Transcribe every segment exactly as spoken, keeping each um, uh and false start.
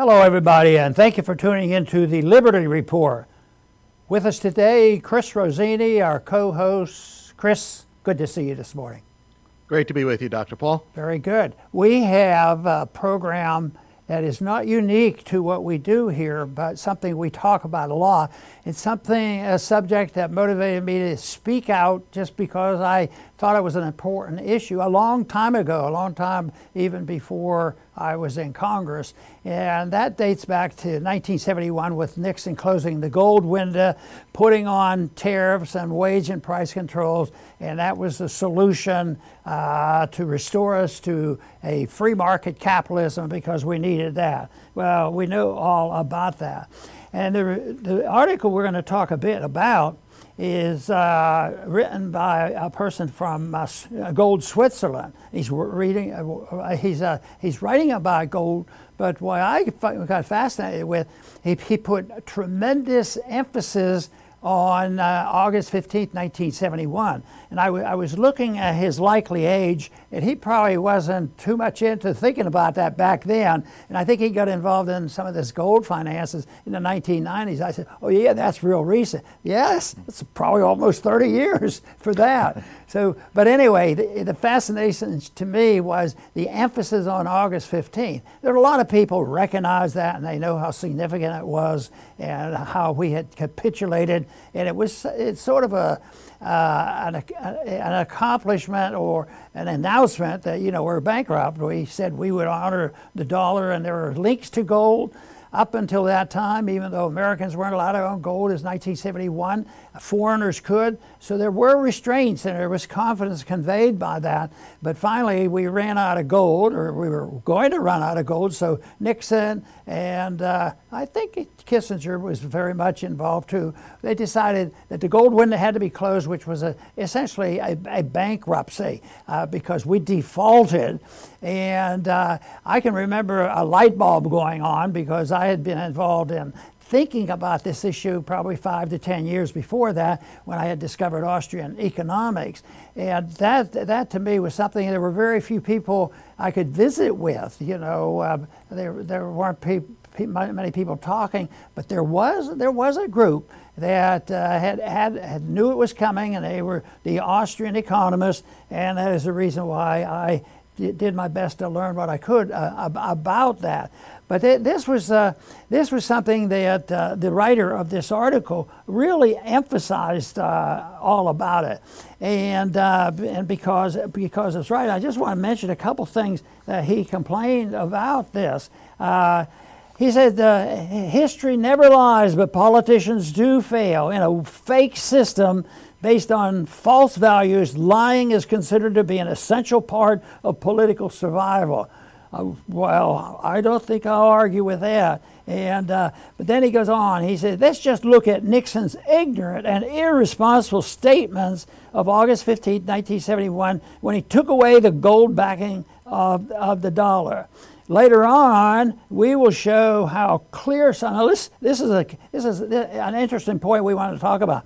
Hello, everybody, and thank you for tuning in to the Liberty Report. With us today, Chris Rossini, our co-host. Chris, good to see you this morning. Great to be with you, Doctor Paul. Very good. We have a program that is not unique to what we do here, but something we talk about a lot. It's something, a subject that motivated me to speak out just because I thought it was an important issue a long time ago, a long time even before I was in Congress. And that dates back to nineteen seventy-one with Nixon closing the gold window, putting on tariffs and wage and price controls. And that was the solution uh, to restore us to a free market capitalism because we needed that. Well, we knew all about that. And the, the article we're going to talk a bit about is uh, written by a person from uh, Gold, Switzerland. He's reading, uh, he's uh, he's writing about gold, but what I got fascinated with, he, he put tremendous emphasis on uh, August fifteenth, nineteen seventy-one. And I, w- I was looking at his likely age, and he probably wasn't too much into thinking about that back then. And I think he got involved in some of this gold finances in the nineteen nineties. I said, oh yeah, that's real recent. Yes, it's probably almost thirty years for that. So, but anyway, the, the fascination to me was the emphasis on August fifteenth. There are a lot of people recognize that, and they know how significant it was and how we had capitulated. And it was it's sort of a uh, an, an accomplishment or an announcement that, you know, we're bankrupt. We said we would honor the dollar, and there were links to gold. Up until that time, even though Americans weren't allowed to own gold as nineteen seventy-one, foreigners could. So there were restraints, and there was confidence conveyed by that. But finally, we ran out of gold, or we were going to run out of gold. So Nixon and uh, I think Kissinger was very much involved too. They decided that the gold window had to be closed, which was a, essentially a, a bankruptcy uh, because we defaulted. And uh, I can remember a light bulb going on because I had been involved in thinking about this issue probably five to ten years before that when I had discovered Austrian economics. And that that to me was something there were very few people I could visit with. You know, uh, there there weren't pe- pe- many people talking, but there was there was a group that uh, had, had had knew it was coming, and they were the Austrian economists, and that is the reason why I did my best to learn what I could uh, about that. But th- this was uh, this was something that uh, the writer of this article really emphasized uh, all about it, and uh, and because because it's right. I just want to mention a couple things that he complained about this. Uh, He said, uh, history never lies, but politicians do fail. In a fake system based on false values, lying is considered to be an essential part of political survival. Uh, well, I don't think I'll argue with that. And uh, but then he goes on. He said, let's just look at Nixon's ignorant and irresponsible statements of August fifteenth, nineteen seventy-one, when he took away the gold backing of, of the dollar. Later on, we will show how clear some. Now this, this is a this is an interesting point we want to talk about.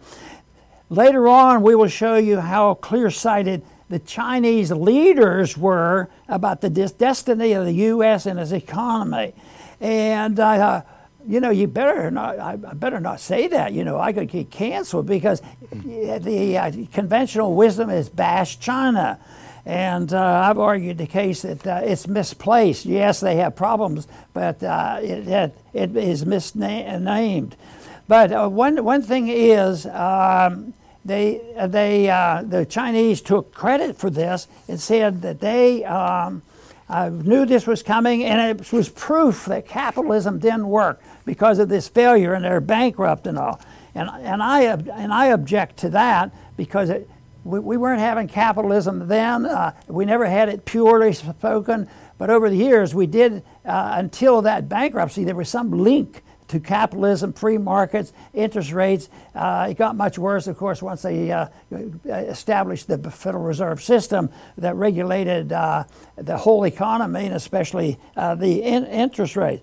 Later on, we will show you how clear-sighted the Chinese leaders were about the dis- destiny of the U S and its economy. And uh, you know, you better not. I better not say that. You know, I could get canceled because the uh, conventional wisdom is bash China. And uh, I've argued the case that uh, it's misplaced. Yes, they have problems, but uh, it, it is misnamed. But uh, one one thing is um, they they uh, the Chinese took credit for this and said that they um, uh, knew this was coming, and it was proof that capitalism didn't work because of this failure, and they're bankrupt and all. And and I and I object to that because it. We weren't having capitalism then. Uh, we never had it purely spoken, but over the years we did. Uh, until that bankruptcy, there was some link to capitalism, free markets, interest rates. Uh, it got much worse, of course, once they uh, established the Federal Reserve system that regulated uh, the whole economy and especially uh, the in- interest rate.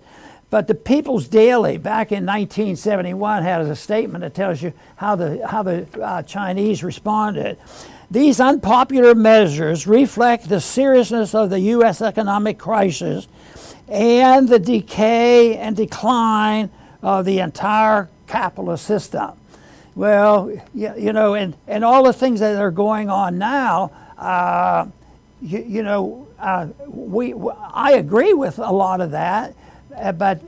But the People's Daily back in nineteen seventy-one had a statement that tells you how the how the uh, Chinese responded. These unpopular measures reflect the seriousness of the U S economic crisis and the decay and decline of the entire capitalist system. Well, you, you know, and, and all the things that are going on now, uh, you, you know, uh, we I agree with a lot of that, but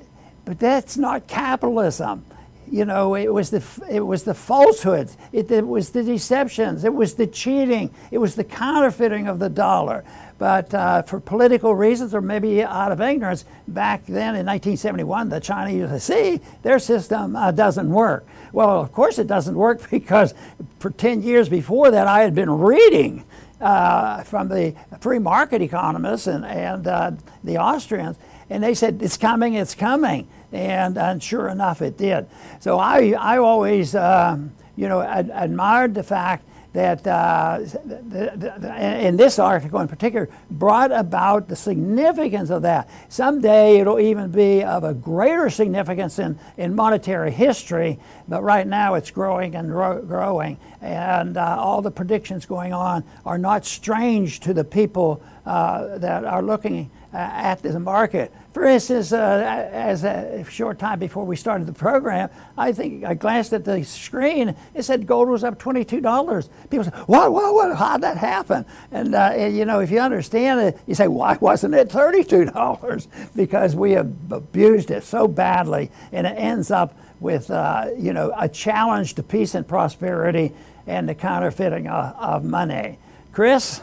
but that's not capitalism. You know, it was the it was the falsehoods, it, it was the deceptions, it was the cheating, it was the counterfeiting of the dollar. But uh, for political reasons, or maybe out of ignorance, back then in nineteen seventy-one, the China used to see their system uh, doesn't work. Well, of course it doesn't work, because for ten years before that, I had been reading uh, from the free market economists and and uh, the Austrians, and they said it's coming, it's coming. And, and sure enough, it did. So I, I always, um, you know, ad- admired the fact that, uh, the, the, the, in this article in particular, brought about the significance of that. Someday it'll even be of a greater significance in, in monetary history, but right now it's growing and ro- growing. And uh, all the predictions going on are not strange to the people uh, that are looking at the market. For instance, uh, as a short time before we started the program, I think I glanced at the screen. It said gold was up twenty-two dollars. People said, "What? What? What? How'd that happen?" And, uh, and you know, if you understand it, you say, "Why wasn't it thirty-two dollars?" Because we have abused it so badly, and it ends up with uh, you know, a challenge to peace and prosperity and the counterfeiting of, of money. Chris?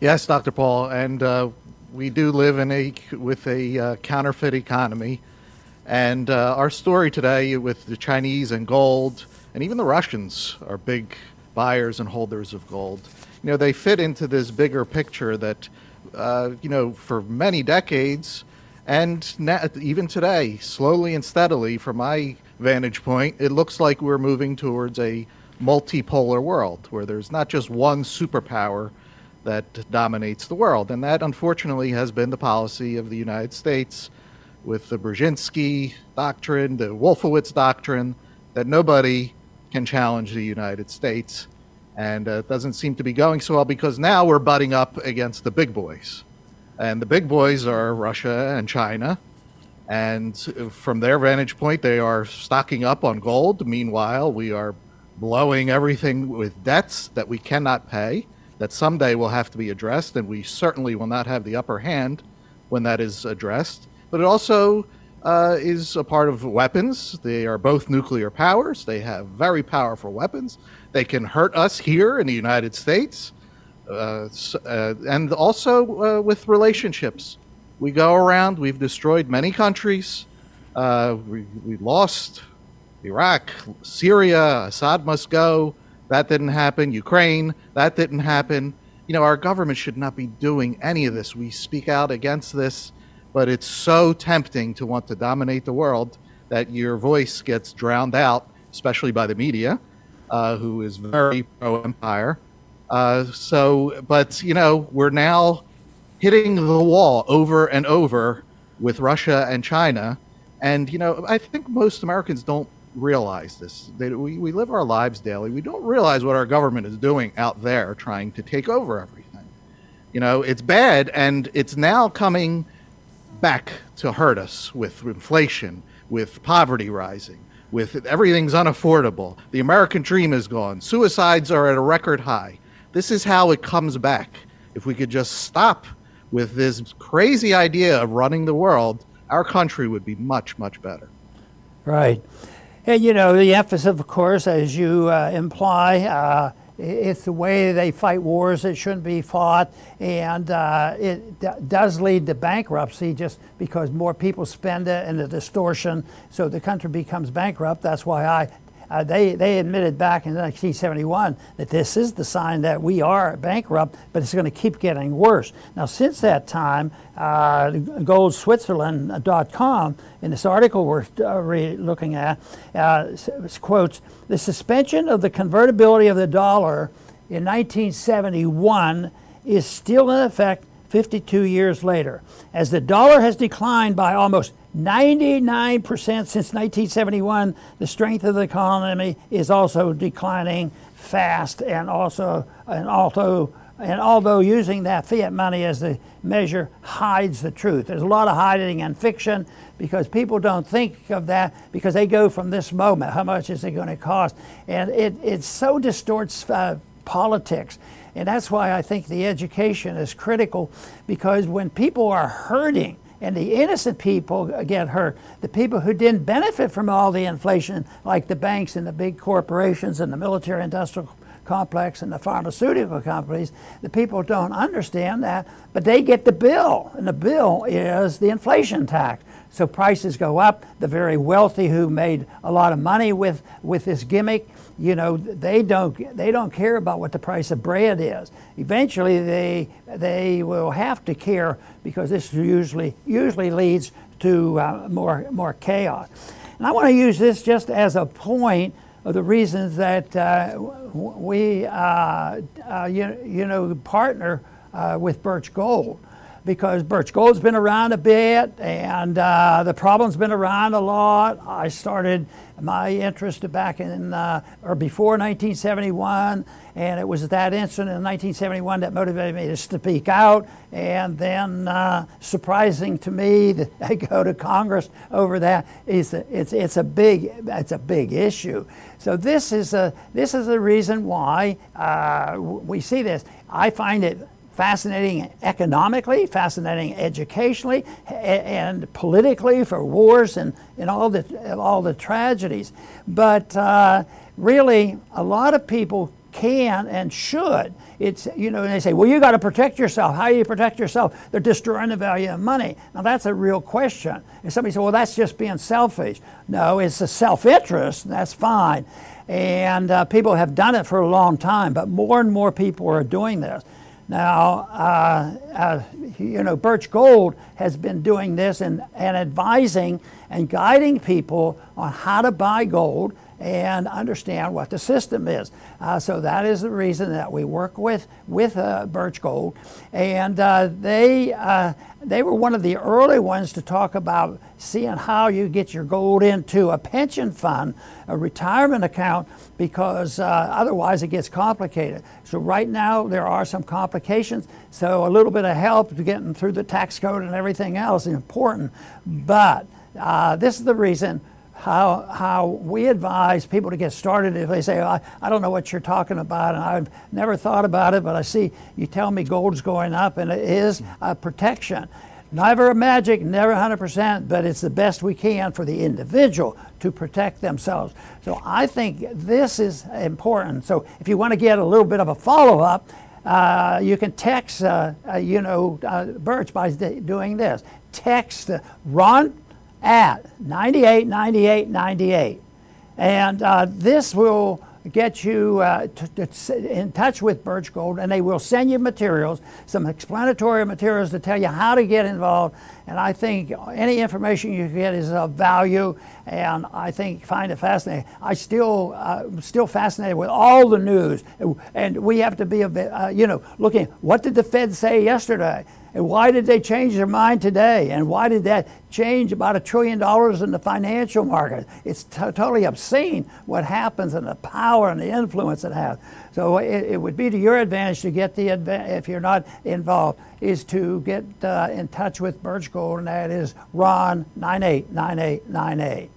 Yes, Doctor Paul, and. Uh We do live in a with a uh, counterfeit economy, and uh, our story today with the Chinese and gold, and even the Russians are big buyers and holders of gold. You know, they fit into this bigger picture that, uh, you know, for many decades, and now, even today, slowly and steadily, from my vantage point, it looks like we're moving towards a multipolar world where there's not just one superpower that dominates the world. And that, unfortunately, has been the policy of the United States with the Brzezinski Doctrine, the Wolfowitz Doctrine, that nobody can challenge the United States. And uh, it doesn't seem to be going so well, because now we're butting up against the big boys. And the big boys are Russia and China. And from their vantage point, they are stocking up on gold. Meanwhile, we are blowing everything with debts that we cannot pay, that someday will have to be addressed, and we certainly will not have the upper hand when that is addressed. But it also uh, is a part of weapons. They are both nuclear powers. They have very powerful weapons. They can hurt us here in the United States. Uh, uh, and also uh, with relationships. We go around, we've destroyed many countries. Uh, we, we lost Iraq, Syria, Assad must go. That didn't happen. Ukraine, that didn't happen. You know, our government should not be doing any of this. We speak out against this, but it's so tempting to want to dominate the world that your voice gets drowned out, especially by the media, uh, who is very pro-empire. Uh, so, but, you know, we're now hitting the wall over and over with Russia and China. And, you know, I think most Americans don't realize this. They, we, we live our lives daily. We don't realize what our government is doing out there, trying to take over everything. You know, it's bad, and it's now coming back to hurt us with inflation, with poverty rising, with everything's unaffordable. The American dream is gone. Suicides are at a record high. This is how it comes back. If we could just stop with this crazy idea of running the world, our country would be much, much better. Right. And, you know, the emphasis, of course, as you uh, imply, uh, it's the way they fight wars that shouldn't be fought, and uh, it d- does lead to bankruptcy just because more people spend it and the distortion, so the country becomes bankrupt. That's why I, uh, they, they admitted back in nineteen seventy-one that this is the sign that we are bankrupt, but it's going to keep getting worse. Now, since that time, uh, gold switzerland dot com, in this article we're uh, re- looking at, uh, quotes, "The suspension of the convertibility of the dollar in nineteen seventy-one is still in effect fifty-two years later. As the dollar has declined by almost ninety-nine percent since nineteen seventy-one, the strength of the economy is also declining fast, and also and also and although using that fiat money as the measure hides the truth. There's a lot of hiding in fiction because people don't think of that, because they go from this moment, how much is it going to cost? And it, it so distorts uh, politics. And that's why I think the education is critical, because when people are hurting, and the innocent people get hurt, the people who didn't benefit from all the inflation, like the banks and the big corporations and the military industrial complex and the pharmaceutical companies, the people don't understand that, but they get the bill, and the bill is the inflation tax. So prices go up. The very wealthy who made a lot of money with, with this gimmick, you know, they don't they don't care about what the price of bread is. Eventually, they they will have to care, because this usually usually leads to uh, more more chaos. And I want to use this just as a point of the reasons that uh, we uh, uh, you, you know partner uh, with Birch Gold. Because Birch Gold's been around a bit, and uh, the problem's been around a lot. I started my interest back in, uh, or before nineteen seventy-one, and it was that incident in nineteen seventy-one that motivated me to speak out. And then, uh, surprising to me, that I go to Congress over that. It's a, it's it's a big it's a big issue. So this is a this is the reason why uh, we see this. I find it fascinating economically, fascinating educationally, and politically for wars and, and all the all the tragedies. But uh, really, a lot of people can and should. It's you know they say, well, you got to protect yourself. How do you protect yourself? They're destroying the value of money. Now that's a real question. And somebody said, well, that's just being selfish. No, it's a self-interest. And that's fine. And uh, people have done it for a long time, but more and more people are doing this. Now, uh, uh, you know, Birch Gold has been doing this and, and advising and guiding people on how to buy gold and understand what the system is. Uh, so that is the reason that we work with with uh, Birch Gold. And uh, they uh, they were one of the early ones to talk about seeing how you get your gold into a pension fund, a retirement account, because uh, otherwise it gets complicated. So right now there are some complications. So a little bit of help to getting through the tax code and everything else is important. But uh, this is the reason How how we advise people to get started. If they say, oh, I, I don't know what you're talking about, and I've never thought about it, but I see you tell me gold's going up, and it is a protection. Never magic, never one hundred percent, but it's the best we can for the individual to protect themselves. So I think this is important. So if you want to get a little bit of a follow-up, uh, you can text, uh, uh, you know, uh, Birch by doing this. Text uh, Ron at ninety-eight ninety-eight ninety-eight, and uh, this will get you uh, t- t- in touch with Birch Gold, and they will send you materials, some explanatory materials to tell you how to get involved. And I think any information you get is of value, and I think find it fascinating. I still uh, still fascinated with all the news, and we have to be a bit, uh, you know looking. What did the Fed say yesterday? And why did they change their mind today? And why did that change about a trillion dollars in the financial market? It's t- totally obscene what happens and the power and the influence it has. So it, it would be to your advantage to get the adva- if you're not involved, is to get uh, in touch with Birch Gold, and that is Ron nine eight nine eight nine eight.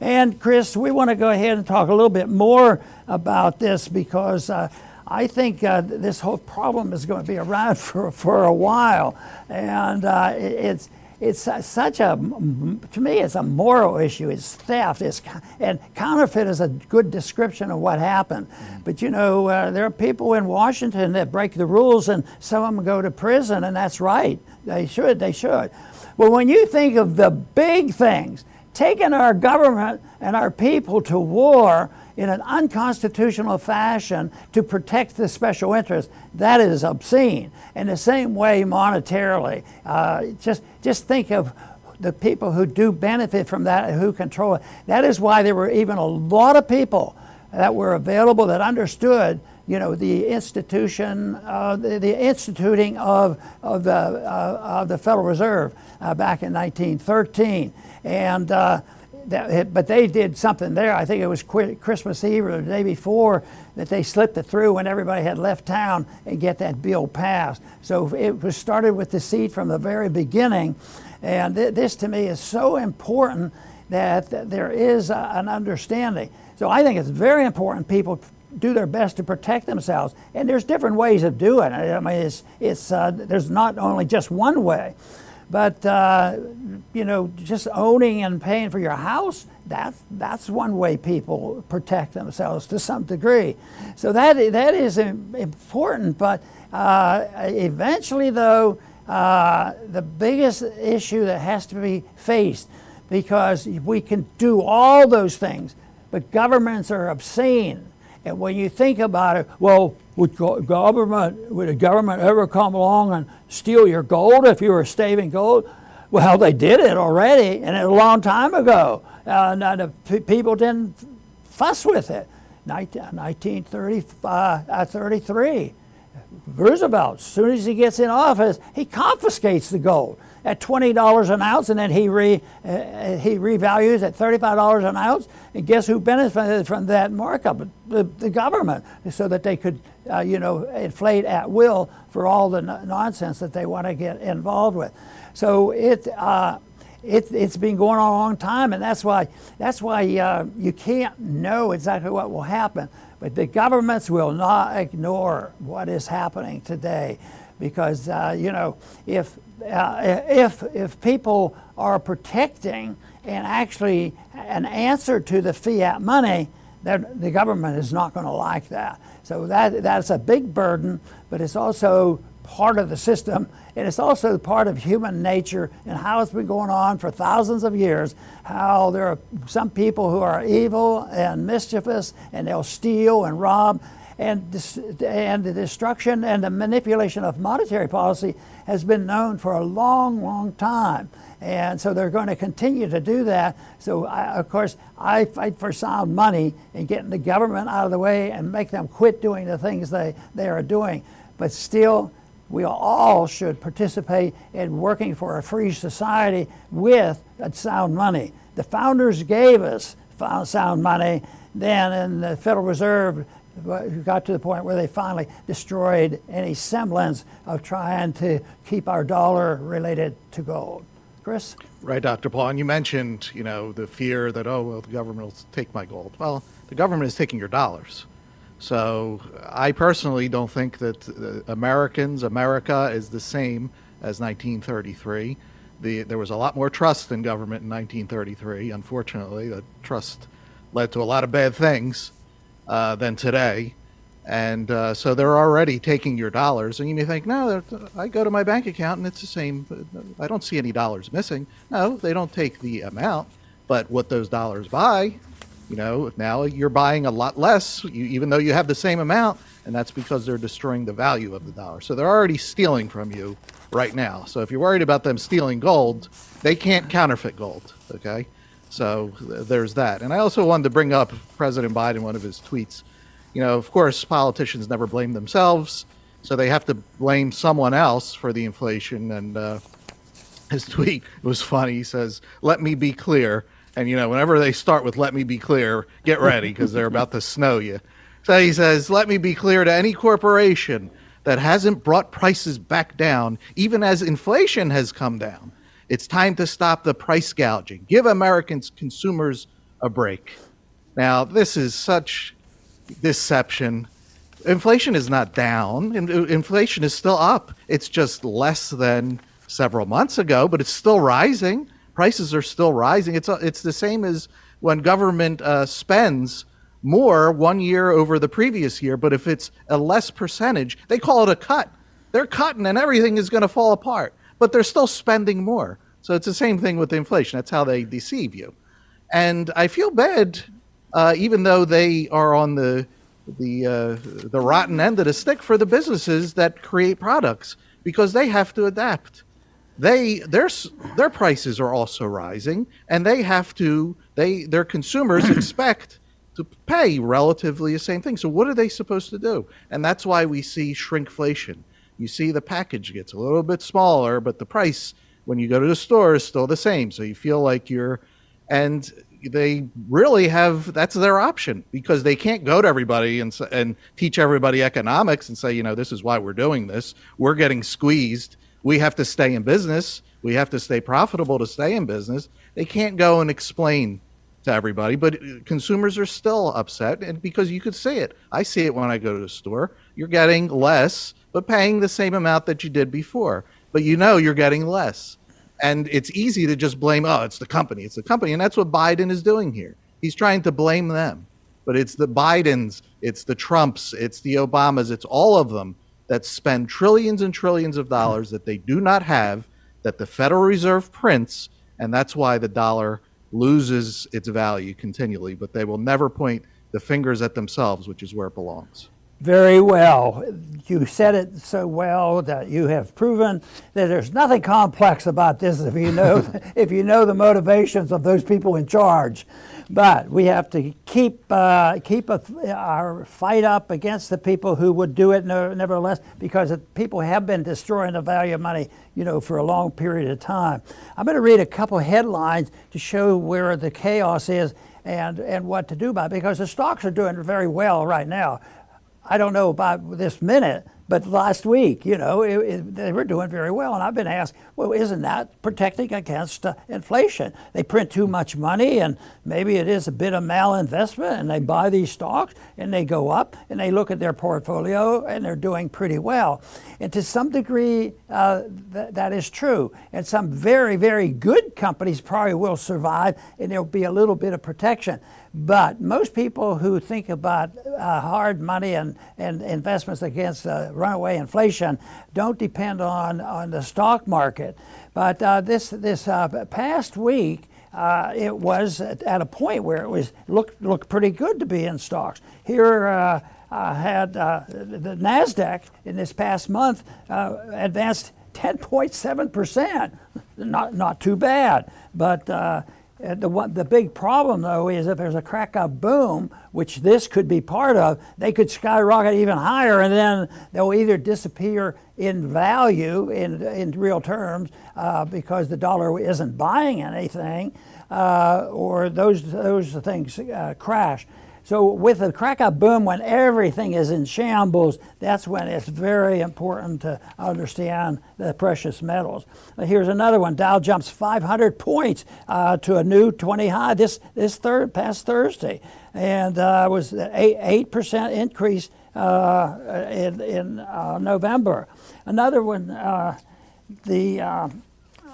And Chris, we want to go ahead and talk a little bit more about this, because Uh, I think uh, this whole problem is going to be around for, for a while, and uh, it's it's such a, to me, it's a moral issue. It's theft. It's and counterfeit is a good description of what happened. But you know, uh, there are people in Washington that break the rules, and some of them go to prison, and that's right. They should. They should. But when you think of the big things, taking our government and our people to war in an unconstitutional fashion to protect the special interest, that is obscene. In the same way, monetarily, uh, just just think of the people who do benefit from that, who control it. That is why there were even a lot of people that were available that understood you know, the institution, uh, the, the instituting of of the uh, of the Federal Reserve uh, back in nineteen thirteen, and uh, that, but they did something there. I think it was qu- Christmas Eve or the day before that they slipped it through when everybody had left town and get that bill passed. So it was started with deceit from the very beginning, and th- this to me is so important that th- there is a, an understanding. So I think it's very important people do their best to protect themselves, and there's different ways of doing it. I mean, it's it's uh, there's not only just one way, but uh, you know, just owning and paying for your house, that's that's one way people protect themselves to some degree. So that that is important, but uh, eventually, though, uh, the biggest issue that has to be faced, because we can do all those things, but governments are obscene. And when you think about it, well, would government would a government ever come along and steal your gold if you were saving gold? Well, they did it already, and a long time ago. Uh, now the p- people didn't fuss with it. nineteen thirty-three, Roosevelt, as soon as he gets in office, he confiscates the gold at twenty dollars an ounce, and then he re uh, he revalues at thirty-five dollars an ounce. And guess who benefited from that markup? The, the government, so that they could, uh, you know, inflate at will for all the n- nonsense that they want to get involved with. So it uh, it it's been going on a long time, and that's why that's why uh, you can't know exactly what will happen. But the governments will not ignore what is happening today, because uh, you know, if Uh, if if people are protecting and actually an answer to the fiat money, then the government is not going to like that. So that that's a big burden, but it's also part of the system, and it's also part of human nature and how it's been going on for thousands of years, how there are some people who are evil and mischievous, and they'll steal and rob. And dis- and the destruction and the manipulation of monetary policy has been known for a long, long time, and so they're going to continue to do that. So, I, of course, I fight for sound money and getting the government out of the way and make them quit doing the things they, they are doing. But still, we all should participate in working for a free society with sound money. The founders gave us sound money. Then, in the Federal Reserve, but got to the point where they finally destroyed any semblance of trying to keep our dollar related to gold. Chris? Right, Doctor Paul. And you mentioned, you know, the fear that, oh, well, the government will take my gold. Well, the government is taking your dollars. So I personally don't think that Americans, America is the same as nineteen thirty-three. The, there was a lot more trust in government in nineteen thirty-three. Unfortunately, the trust led to a lot of bad things. Uh, than today, and uh, so they're already taking your dollars. And you think, no, I go to my bank account and it's the same. I don't see any dollars missing. No, they don't take the amount, but what those dollars buy, you know, now you're buying a lot less, you, even though you have the same amount, and that's because they're destroying the value of the dollar. So they're already stealing from you right now. So if you're worried about them stealing gold, they can't counterfeit gold, okay? So there's that. And I also wanted to bring up President Biden, one of his tweets. You know, of course, politicians never blame themselves, so they have to blame someone else for the inflation. And uh, his tweet was funny. He says, "Let me be clear." And, you know, whenever they start with "let me be clear," get ready, because they're about to snow you. So he says, "Let me be clear to any corporation that hasn't brought prices back down, even as inflation has come down. It's time to stop the price gouging. Give American consumers a break." Now, this is such deception. Inflation is not down. Inflation is still up. It's just less than several months ago, but it's still rising. Prices are still rising. It's it's the same as when government uh, spends more one year over the previous year, but if it's a less percentage, they call it a cut. They're cutting and everything is going to fall apart. But they're still spending more. So it's the same thing with inflation. That's how they deceive you. And I feel bad, uh, even though they are on the the uh, the rotten end of the stick, for the businesses that create products, because they have to adapt. They their their prices are also rising, and they have to. They their consumers expect to pay relatively the same thing. So what are they supposed to do? And that's why we see shrinkflation. You see the package gets a little bit smaller, but the price when you go to the store is still the same. So you feel like you're, and they really have, that's their option, because they can't go to everybody and and teach everybody economics and say, you know, this is why we're doing this. We're getting squeezed. We have to stay in business. We have to stay profitable to stay in business. They can't go and explain to everybody, but consumers are still upset, and because you could see it. I see it when I go to the store. You're getting less, but paying the same amount that you did before. But you know you're getting less. And it's easy to just blame, oh, it's the company, it's the company. And that's what Biden is doing here. He's trying to blame them. But it's the Bidens, it's the Trumps, it's the Obamas, it's all of them that spend trillions and trillions of dollars that they do not have, that the Federal Reserve prints, and that's why the dollar loses its value continually. But they will never point the fingers at themselves, which is where it belongs. Very well. You said it so well that you have proven that there's nothing complex about this if you know if you know the motivations of those people in charge. But we have to keep uh, keep a, our fight up against the people who would do it no, nevertheless, because people have been destroying the value of money, you know, for a long period of time. I'm going to read a couple headlines to show where the chaos is and, and what to do about it, because the stocks are doing very well right now. I don't know about this minute, but last week, you know, it, it, they were doing very well. And I've been asked, well, isn't that protecting against uh, inflation? They print too much money, and maybe it is a bit of malinvestment, and they buy these stocks, and they go up, and they look at their portfolio, and they're doing pretty well. And to some degree, uh, th- that is true. And some very, very good companies probably will survive, and there'll be a little bit of protection. But most people who think about uh, hard money and, and investments against uh, runaway inflation don't depend on, on the stock market. But uh, this this uh, past week, uh, it was at a point where it was looked looked pretty good to be in stocks. Here uh, I had uh, the NASDAQ in this past month uh, advanced ten point seven percent. Not not too bad, but. Uh, The one, the big problem, though, is if there's a crack-up boom, which this could be part of, they could skyrocket even higher, and then they'll either disappear in value in in real terms uh, because the dollar isn't buying anything, uh, or those those things uh, crash. So with a crack-up boom, when everything is in shambles, that's when it's very important to understand the precious metals. Here's another one. Dow jumps five hundred points uh, to a new twenty high this this third past Thursday, and uh, was an eight percent increase uh, in in uh, November. Another one, uh, the uh,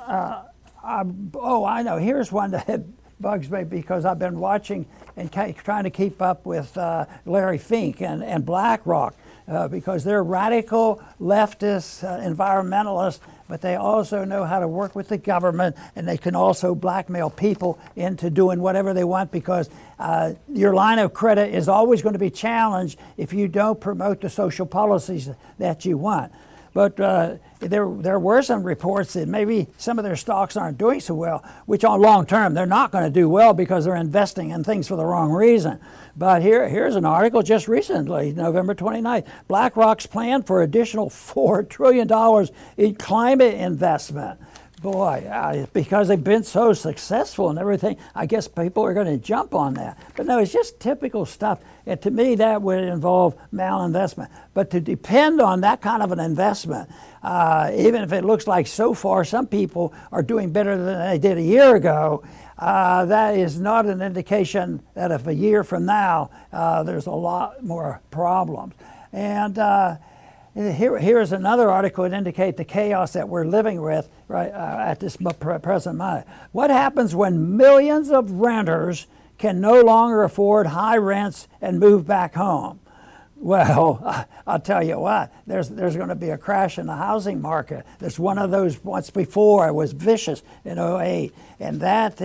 uh, uh, oh I know. Here's one that bugs me because I've been watching and trying to keep up with uh, Larry Fink and, and BlackRock uh, because they're radical leftist uh, environmentalists, but they also know how to work with the government, and they can also blackmail people into doing whatever they want, because uh, your line of credit is always going to be challenged if you don't promote the social policies that you want. But uh, there there were some reports that maybe some of their stocks aren't doing so well, which on long term, they're not going to do well because they're investing in things for the wrong reason. But here here's an article just recently, November twenty-ninth, BlackRock's plan for additional four trillion dollars in climate investment. Boy, uh, because they've been so successful and everything, I guess people are going to jump on that. But no, it's just typical stuff. And to me, that would involve malinvestment. But to depend on that kind of an investment, uh, even if it looks like so far some people are doing better than they did a year ago, uh, that is not an indication that if a year from now, uh, there's a lot more problems. And uh, Here, here's another article that indicates the chaos that we're living with right uh, at this present moment. What happens when millions of renters can no longer afford high rents and move back home? Well, I'll tell you what, there's there's going to be a crash in the housing market. There's one of those once before. It was vicious in oh eight, and that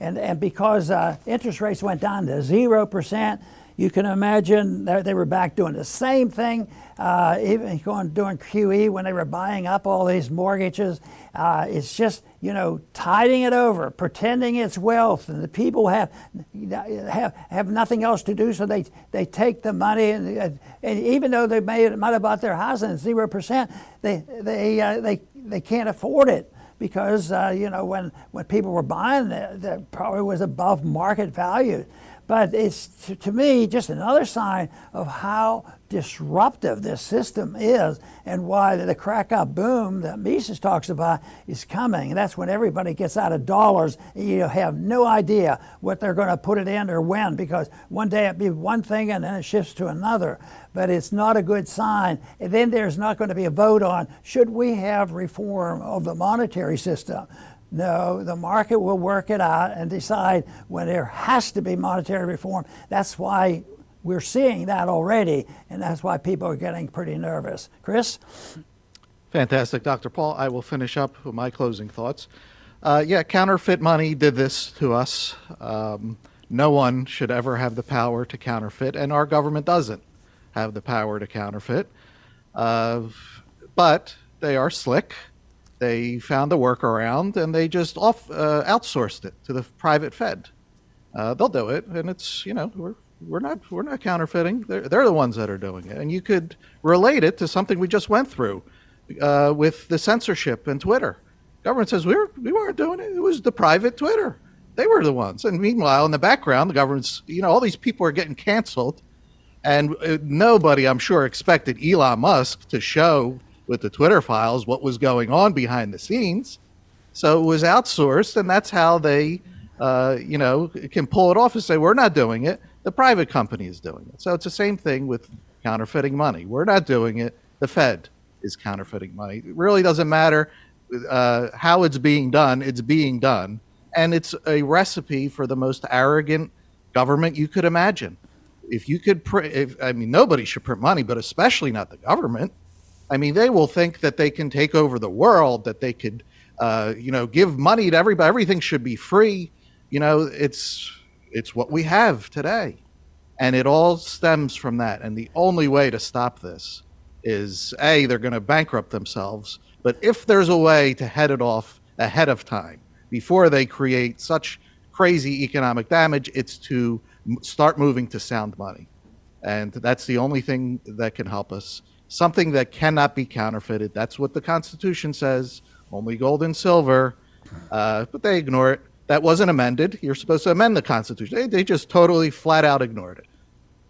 And, and because uh, interest rates went down to zero percent, you can imagine they were back doing the same thing, uh, even going doing Q E when they were buying up all these mortgages. Uh, it's just, you know, tiding it over, pretending it's wealth, and the people have have, have nothing else to do, so they they take the money, and, and even though they may might have bought their house at zero percent, they they uh, they they can't afford it. Because, uh, you know, when, when people were buying it, that probably was above market value. But it's, to, to me, just another sign of how disruptive this system is and why the crack-up boom that Mises talks about is coming. And that's when everybody gets out of dollars and you have no idea what they're going to put it in or when, because one day it'd be one thing and then it shifts to another. But it's not a good sign. And then there's not going to be a vote on, should we have reform of the monetary system? No, the market will work it out and decide when there has to be monetary reform. That's why we're seeing that already, and that's why people are getting pretty nervous. Chris? Fantastic. Doctor Paul, I will finish up with my closing thoughts. Uh, yeah, counterfeit money did this to us. Um, no one should ever have the power to counterfeit, and our government doesn't have the power to counterfeit. Uh, but they are slick. They found a workaround, and they just off uh, outsourced it to the private Fed. Uh, they'll do it, and it's, you know, we're we're not we're not counterfeiting. They're they're the ones that are doing it, and you could relate it to something we just went through uh, with the censorship and Twitter. Government says we were we weren't doing it. It was the private Twitter. They were the ones, and meanwhile, in the background, the government's, you know, all these people are getting canceled, and nobody, I'm sure, expected Elon Musk to show with the Twitter files what was going on behind the scenes. So it was outsourced, and that's how they, uh, you know, can pull it off and say, we're not doing it. The private company is doing it. So it's the same thing with counterfeiting money. We're not doing it. The Fed is counterfeiting money. It really doesn't matter uh, how it's being done. It's being done. And it's a recipe for the most arrogant government you could imagine. If you could print, if, I mean, nobody should print money, but especially not the government. I mean, they will think that they can take over the world, that they could, uh, you know, give money to everybody. Everything should be free. You know, it's it's what we have today. And it all stems from that. And the only way to stop this is, A, they're going to bankrupt themselves. But if there's a way to head it off ahead of time, before they create such crazy economic damage, it's to start moving to sound money. And that's the only thing that can help us. Something that cannot be counterfeited. That's what the Constitution says, only gold and silver, uh, but they ignore it. That wasn't amended. You're supposed to amend the Constitution. They, they just totally flat out ignored it.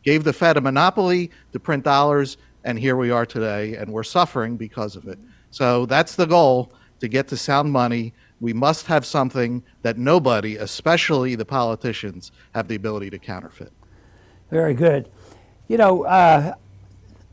Gave the Fed a monopoly to print dollars, and here we are today, and we're suffering because of it. So that's the goal, to get to sound money. We must have something that nobody, especially the politicians, have the ability to counterfeit. Very good. You know, uh,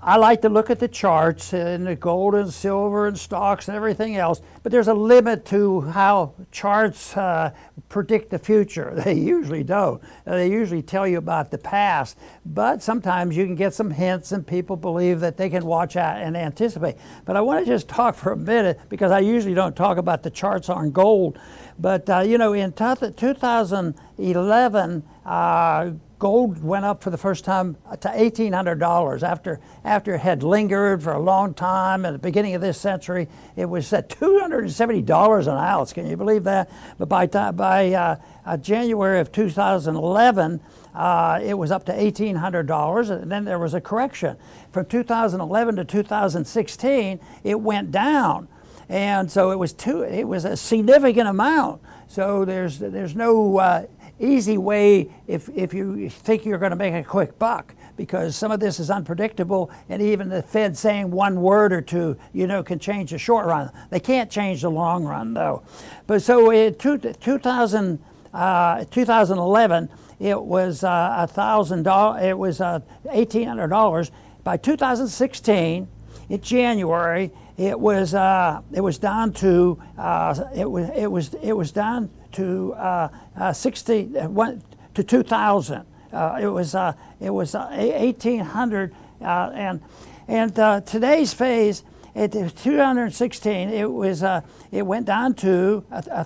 I like to look at the charts and the gold and silver and stocks and everything else, but there's a limit to how charts uh, predict the future. They usually don't. They usually tell you about the past, but sometimes you can get some hints and people believe that they can watch out and anticipate. But I want to just talk for a minute, because I usually don't talk about the charts on gold, but uh, you know, in two thousand eleven, uh, gold went up for the first time to eighteen hundred dollars after after it had lingered for a long time. At the beginning of this century, it was at two hundred seventy dollars an ounce. Can you believe that? But by by uh, uh, January of two thousand eleven, uh, it was up to eighteen hundred dollars, and then there was a correction. From two thousand eleven to two thousand sixteen, it went down, and so it was two. It was a significant amount. So there's there's no. Uh, easy way if if you think you're going to make a quick buck, because some of this is unpredictable, and even the Fed saying one word or two, you know, can change the short run. They can't change the long run, though. But so in two thousand eleven, it was a thousand dollars. It was uh, eighteen hundred dollars. By two thousand sixteen, in January, it was uh, it was down to uh, it was it was it was down. to uh, uh, sixty uh, one, to two thousand. Uh, it was uh, it was uh, eighteen hundred, uh, and and uh, today's phase At two hundred sixteen, it was uh, it went down to a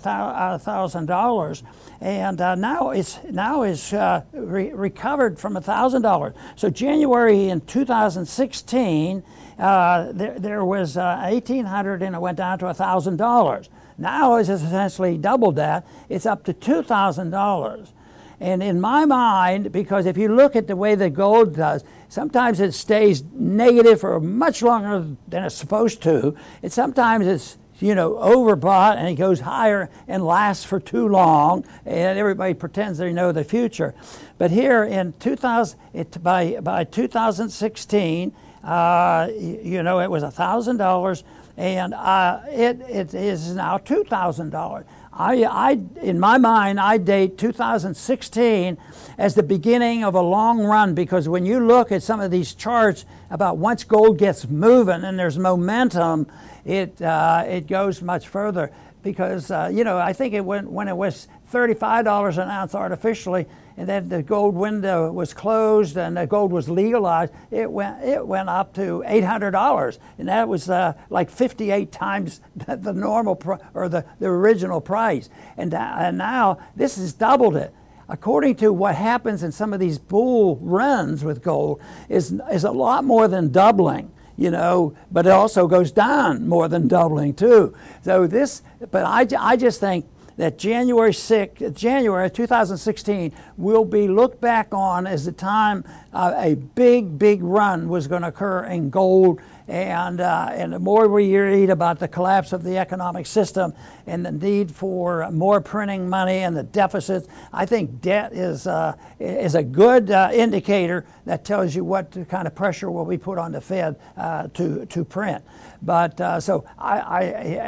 thousand dollars, and uh, now it's now is uh, re- recovered from a thousand dollars. So January in two thousand sixteen, uh, there there was uh, eighteen hundred, and it went down to a thousand dollars. Now it's essentially doubled that. It's up to two thousand dollars. And in my mind, because if you look at the way the gold does, sometimes it stays negative for much longer than it's supposed to. And sometimes it's, you know, overbought and it goes higher and lasts for too long. And everybody pretends they know the future. But here in two thousand, it, by, by two thousand sixteen, uh, you know, it was one thousand dollars, and uh, it, it is now two thousand dollars. I, I, in my mind, I date two thousand sixteen as the beginning of a long run, because when you look at some of these charts about once gold gets moving and there's momentum, it uh, it goes much further. Because uh, you know, I think it went when it was thirty-five dollars an ounce artificially, and then the gold window was closed and the gold was legalized, it went it went up to eight hundred dollars, and that was uh, like fifty-eight times the normal pr- or the, the original price, and, uh, and now this has doubled it. According to what happens in some of these bull runs with gold, is is a lot more than doubling, you know, but it also goes down more than doubling too. So this, but I, I just think that January sixth, January two thousand sixteen will be looked back on as the time uh, a big, big run was going to occur in gold. And uh, and the more we read about the collapse of the economic system and the need for more printing money and the deficits, I think debt is uh, is a good uh, indicator that tells you what kind of pressure will be put on the Fed uh, to to print. But uh, so I, I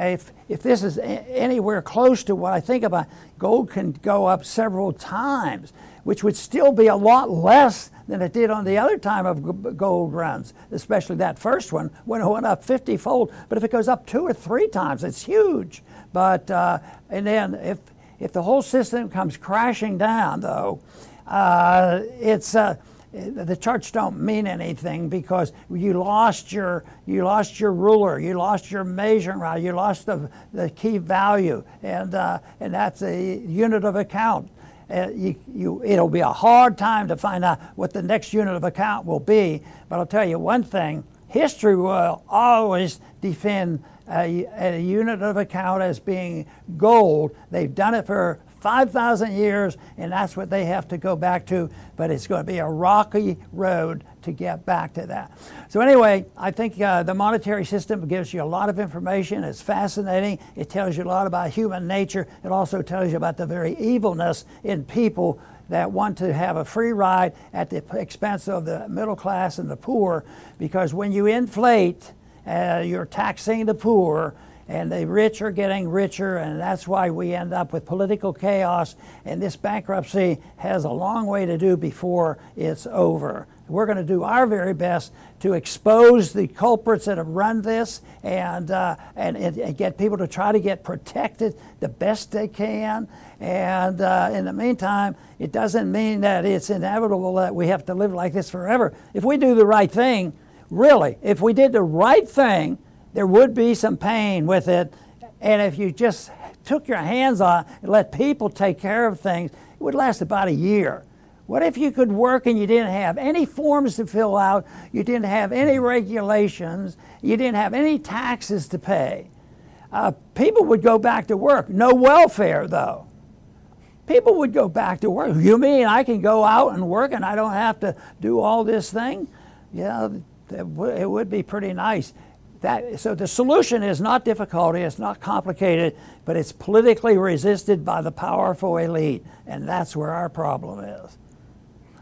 if if this is anywhere close to what I think about, gold can go up several times, which would still be a lot less than it did on the other time of gold runs, especially that first one when it went up fifty-fold. But if it goes up two or three times, it's huge. But uh, and then if if the whole system comes crashing down, though, uh, it's uh, the charts don't mean anything, because you lost your you lost your ruler, you lost your measuring rod, you lost the the key value, and uh, and that's a unit of account. Uh, you, you, it'll be a hard time to find out what the next unit of account will be, but I'll tell you one thing: history will always defend a, a unit of account as being gold. They've done it for five thousand years, and that's what they have to go back to, but it's going to be a rocky road to get back to that. So anyway, I think uh, the monetary system gives you a lot of information. It's fascinating. It tells you a lot about human nature. It also tells you about the very evilness in people that want to have a free ride at the expense of the middle class and the poor, because when you inflate, uh, you're taxing the poor, and the rich are getting richer, and that's why we end up with political chaos, and this bankruptcy has a long way to do before it's over. We're going to do our very best to expose the culprits that have run this, and uh, and, and get people to try to get protected the best they can. And uh, in the meantime, it doesn't mean that it's inevitable that we have to live like this forever. If we do the right thing, really, if we did the right thing, there would be some pain with it. And if you just took your hands on and let people take care of things, it would last about a year. What if you could work and you didn't have any forms to fill out, you didn't have any regulations, you didn't have any taxes to pay? Uh, people would go back to work. No welfare, though. People would go back to work. You mean I can go out and work and I don't have to do all this thing? Yeah, it would be pretty nice. That, so the solution is not difficult, it's not complicated, but it's politically resisted by the powerful elite, and that's where our problem is. I